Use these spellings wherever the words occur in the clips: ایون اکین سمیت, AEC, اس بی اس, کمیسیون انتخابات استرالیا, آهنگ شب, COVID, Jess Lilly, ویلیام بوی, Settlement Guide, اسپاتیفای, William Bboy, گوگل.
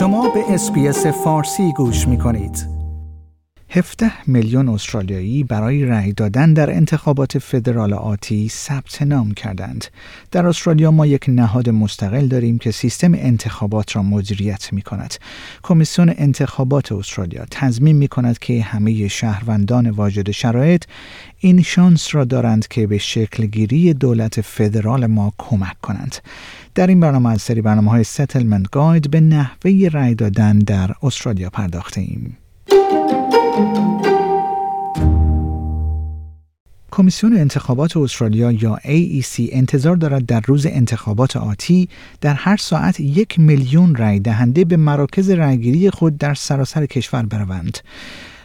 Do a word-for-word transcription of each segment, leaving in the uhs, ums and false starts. شما به اس بی اس فارسی گوش می‌کنید. هفده میلیون استرالیایی برای رأی دادن در انتخابات فدرال آتی ثبت نام کردند. در استرالیا ما یک نهاد مستقل داریم که سیستم انتخابات را مدیریت می‌کند. کمیسیون انتخابات استرالیا تضمین می‌کند که همه شهروندان واجد شرایط این شانس را دارند که به شکل‌گیری دولت فدرال ما کمک کنند. در این برنامه از سری برنامه‌های Settlement Guide به نحوه رأی دادن در استرالیا پرداختیم. کمیسیون انتخابات استرالیا یا ای ای سی انتظار دارد در روز انتخابات آتی در هر ساعت یک میلیون رای دهنده به مراکز رایگیری خود در سراسر کشور بروند.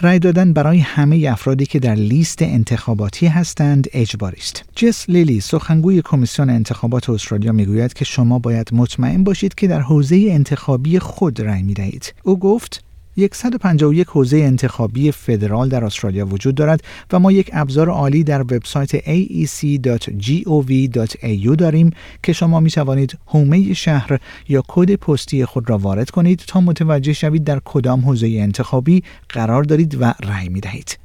رای دادن برای همه افرادی که در لیست انتخاباتی هستند اجباری است. جس لیلی سخنگوی کمیسیون انتخابات استرالیا میگوید که شما باید مطمئن باشید که در حوزه انتخابی خود رای میدهید. او گفت صد و پنجاه و یک حوزه انتخابی فدرال در استرالیا وجود دارد و ما یک ابزار عالی در وبسایت ای ای سی دات جی او وی دات ای یو داریم که شما می توانید حومه شهر یا کد پستی خود را وارد کنید تا متوجه شوید در کدام حوزه انتخابی قرار دارید و رأی می دهید.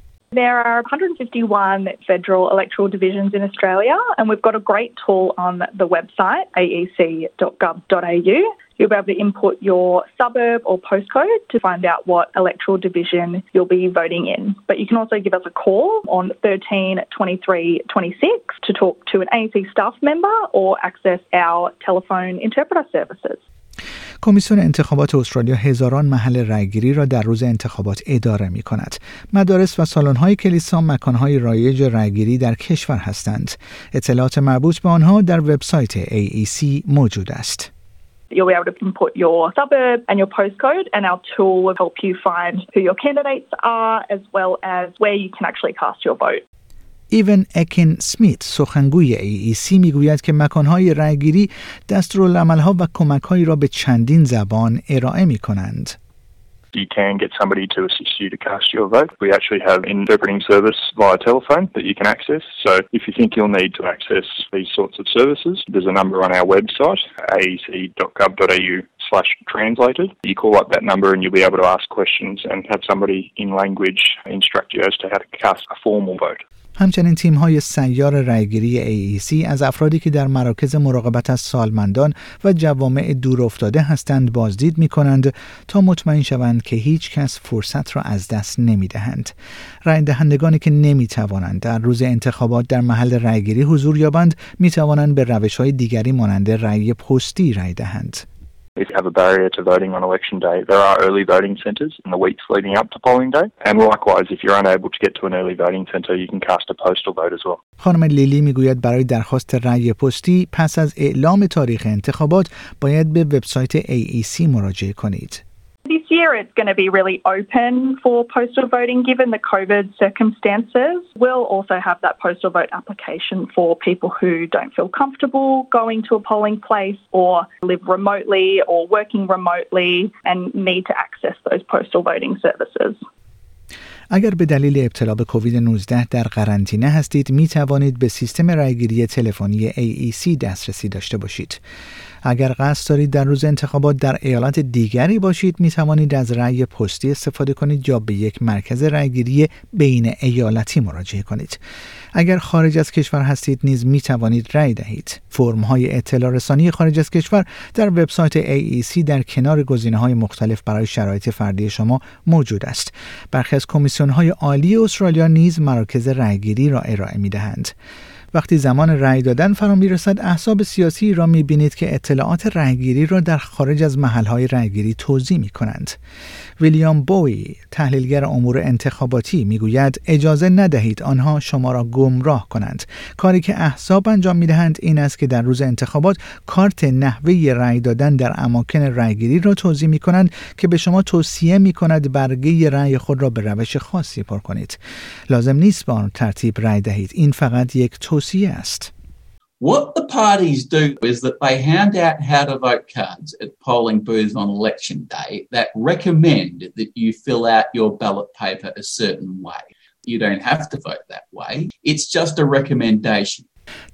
There are one hundred fifty-one federal electoral divisions in Australia and we've got a great tool on the website ای ای سی دات گو دات ای یو. You'll be able to input your suburb or postcode to find out what electoral division you'll be voting in. But you can also give us a call on thirteen twenty-three twenty-six to talk to an ای ای سی staff member or access our telephone interpreter services. کمیسیون انتخابات استرالیا هزاران محل رایگیری را در روز انتخابات اداره می کند. مدارس و سالن‌های کلیسا مکان‌های رایج رایگیری در کشور هستند. اطلاعات مربوط به آنها در وبسایت ای ای سی موجود است. You'll be able to input your suburb and your postcode and our tool will help you find who your candidates are as well as where you can actually cast your vote. ایون اکین سمیت سخنگوی ای ای سی میگوید که مکان‌های رأی‌گیری دستورالعمل‌ها و کمک‌هایی را به چندین زبان ارائه می‌کنند. You can get somebody to assist you to cast your vote. We actually have interpreting service via telephone that you can access. So if you think you'll need to access these sorts of services, there's a number on our website, ای ای سی دات گو دات ای یو slash translated. You call up that number and you'll be able to ask questions and have somebody in language instruct you as to how to cast a formal vote. همچنین تیم‌های سیار رایگیری ای ای سی از افرادی که در مراکز مراقبت از سالمندان و جوامع دورافتاده هستند بازدید می‌کنند تا مطمئن شوند که هیچ کس فرصت را از دست نمی‌دهند. رای‌دهندگانی که نمی‌توانند در روز انتخابات در محل رایگیری حضور یابند می‌توانند به روش‌های دیگری مانند رای پستی رای دهند. If you have a barrier to voting on election day, there are early voting centres in the weeks leading up to polling day. And likewise, if you're unable to get to an early voting centre, you can cast a postal vote as well. خانم لیلی میگوید برای درخواست رأی پستی پس از اعلام تاریخ انتخابات باید به وبسایت ای ای سی مراجعه کنید. This year it's going to be really open for postal voting given the COVID circumstances. We'll also have that postal vote application for people who don't feel comfortable going to a polling place or live remotely or working remotely and need to access those postal voting services. اگر به دلیل ابتلا به کووید نوزده در قرنطینه هستید می توانید به سیستم رایگیری تلفنی ای ای سی دسترسی داشته باشید. اگر قصد دارید در روز انتخابات در ایالت دیگری باشید می توانید از رای پستی استفاده کنید یا به یک مرکز رایگیری بین ایالتی مراجعه کنید. اگر خارج از کشور هستید نیز می توانید رای دهید. فرم های اطلاع رسانی خارج از کشور در وبسایت ای ای سی در کنار گزینه های مختلف برای شرایط فردی شما موجود است. برخی از کمیسیون های عالی استرالیا نیز مراکز رایگیری را ارائه می دهند. وقتی زمان رأی دادن فرا میرسد احزاب سیاسی را میبینید که اطلاعات رأیگیری را در خارج از محل‌های رأیگیری توزیع می‌کنند. ویلیام بوی تحلیلگر امور انتخاباتی میگوید اجازه ندهید آنها شما را گمراه کنند. کاری که احزاب انجام می‌دهند این است که در روز انتخابات کارت نحوه رأی دادن در اماکن رأیگیری را توزیع می‌کنند که به شما توصیه می‌کند برگه رأی خود را به روش خاصی پر کنید. لازم نیست به آن ترتیب رأی دهید. این فقط یک توصیه What the parties do is that they hand out how to vote cards at polling booths on election day that recommend that you fill out your ballot paper a certain way. You don't have to vote that way. It's just a recommendation.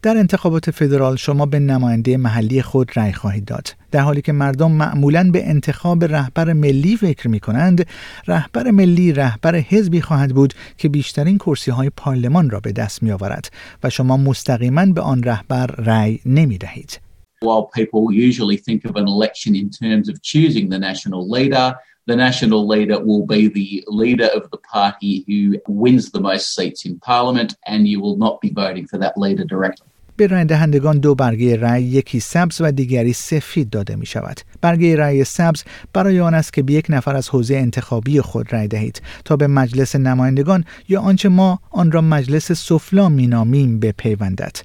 در انتخابات فدرال شما به نماینده محلی خود رأی خواهید داد. در حالی که مردم معمولاً به انتخاب رهبر ملی فکر می‌کنند، رهبر ملی رهبر حزبی خواهد بود که بیشترین کرسی‌های پارلمان را به دست می‌آورد و شما مستقیماً به آن رهبر رأی نمی‌دهید. While people usually think of an election in terms of choosing the national leader, the national leader will be the leader of the party who wins the most seats in parliament, and you will not be voting for that leader directly. به رای‌دهندگان دو برگه رای، یکی سبز و دیگری سفید داده می شود. برگه رای سبز برای آن است که به یک نفر از حوزه انتخابی خود رای دهید تا به مجلس نمایندگان یا آنچه ما آن را مجلس سفلی مینامیم بپیوندد.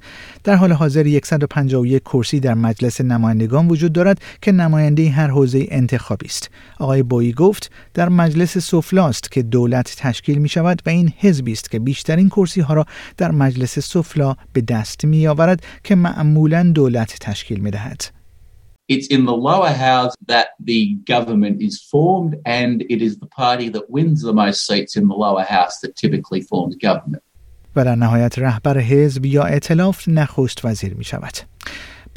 در حال حاضر صد و پنجاه و یک کرسی در مجلس نمایندگان وجود دارد که نماینده هر حوزه انتخابی است. آقای بویی گفت در مجلس سفلی است که دولت تشکیل می شود و این حزبی است که بیشترین کرسی ها را در مجلس سفلی به دست می آورد که معمولاً دولت تشکیل می‌دهد. It's in the lower house that the government is formed, and it is the party that wins the most seats in the lower house that typically forms government. و در نهایت رهبر حزب یا ائتلاف نخست وزیر می‌شود.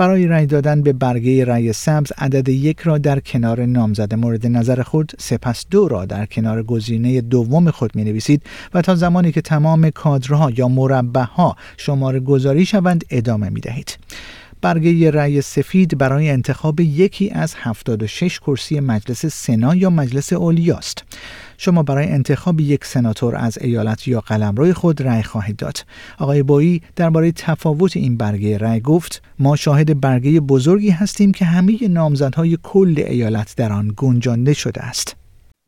برای رای دادن به برگه رای سبز عدد یک را در کنار نامزد مورد نظر خود، سپس دو را در کنار گزینه دوم خود می نویسید و تا زمانی که تمام کادرها یا مربعها شمار گذاری شوند ادامه می دهید. برگه رای سفید برای انتخاب یکی از هفتاد و شش کرسی مجلس سنا یا مجلس اولیاست. شما برای انتخاب یک سناتور از ایالت یا قلمرو خود رای خواهید داد. آقای بویی درباره تفاوت این برگه رای گفت: ما شاهد برگه بزرگی هستیم که همه نامزدهای کل ایالت در آن گنجانده شده است.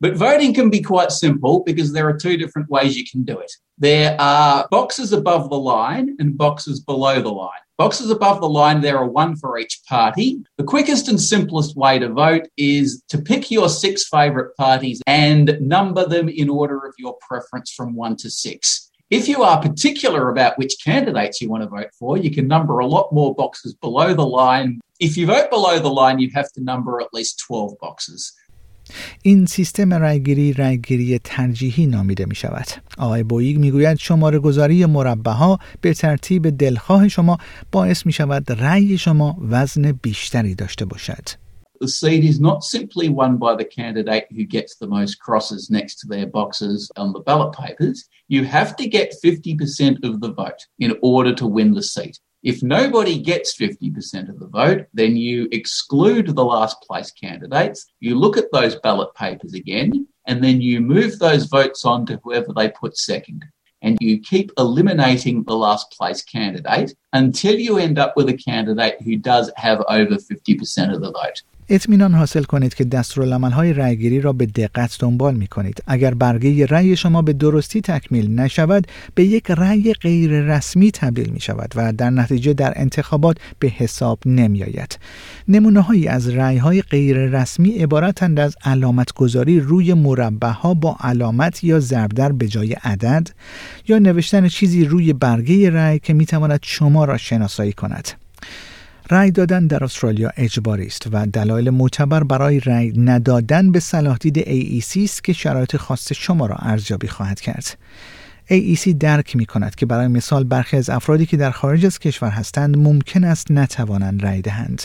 But voting can be quite simple because there are two different ways you can do it. There are boxes above the line and boxes below the line. Boxes above the line, there are one for each party. The quickest and simplest way to vote is to pick your six favourite parties and number them in order of your preference from one to six. If you are particular about which candidates you want to vote for, you can number a lot more boxes below the line. If you vote below the line, you have to number at least twelve boxes. این سیستم رایگیری رایگیری ترجیحی نامیده می شود. آقای بویی می گوید شماره گذاری مربع ها به ترتیب دلخواه شما باعث می شود رأی شما وزن بیشتری داشته باشد. The seat is not simply won by the candidate who gets the most crosses next to their boxes on the ballot papers. You have to get fifty percent of the vote in order to win the seat. If nobody gets fifty percent of the vote, then you exclude the last place candidates. You look at those ballot papers again, and then you move those votes on to whoever they put second. And you keep eliminating the last place candidate until you end up with a candidate who does have over fifty percent of the vote. اطمینان حاصل کنید که دستورالعمل‌های رأی‌گیری را به دقت دنبال می‌کنید. اگر برگه رأی شما به درستی تکمیل نشود، به یک رأی غیر رسمی تبدیل می‌شود و در نتیجه در انتخابات به حساب نمی‌آید. نمونه‌هایی از رأی‌های غیر رسمی عبارتند از علامت‌گذاری روی مربع‌ها با علامت یا ضربدر به جای عدد، یا نوشتن چیزی روی برگه رأی که می‌تواند شما را شناسایی کند. رای دادن در استرالیا اجباری است و دلایل معتبر برای رای ندادن به صلاحدید ای ای سی است که شرایط خاص شما را ارزیابی خواهد کرد. ای ای سی درک می کند که برای مثال برخی از افرادی که در خارج از کشور هستند ممکن است نتوانند رای دهند.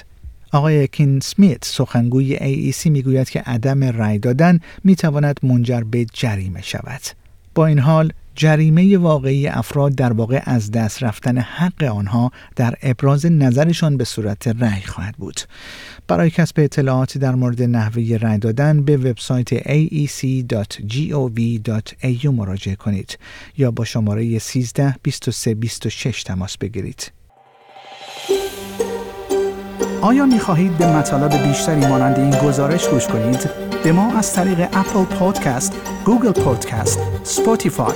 آقای اکین سمیت سخنگوی ای ای سی می گوید که عدم رای دادن می تواند منجر به جریمه شود. با این حال جریمه واقعی افراد در واقع از دست رفتن حق آنها در ابراز نظرشان به صورت رأی خواهد بود. برای کسب اطلاعات در مورد نحوه رأی دادن به وبسایت ای ای سی دات جی او وی دات ای یو مراجعه کنید یا با شماره یک سه دو سه دو سه تماس بگیرید. آیا می‌خواهید به مطالب بیشتری مانند این گزارش گوش کنید؟ به ما از طریق اپل پادکست، گوگل پادکست، اسپاتیفای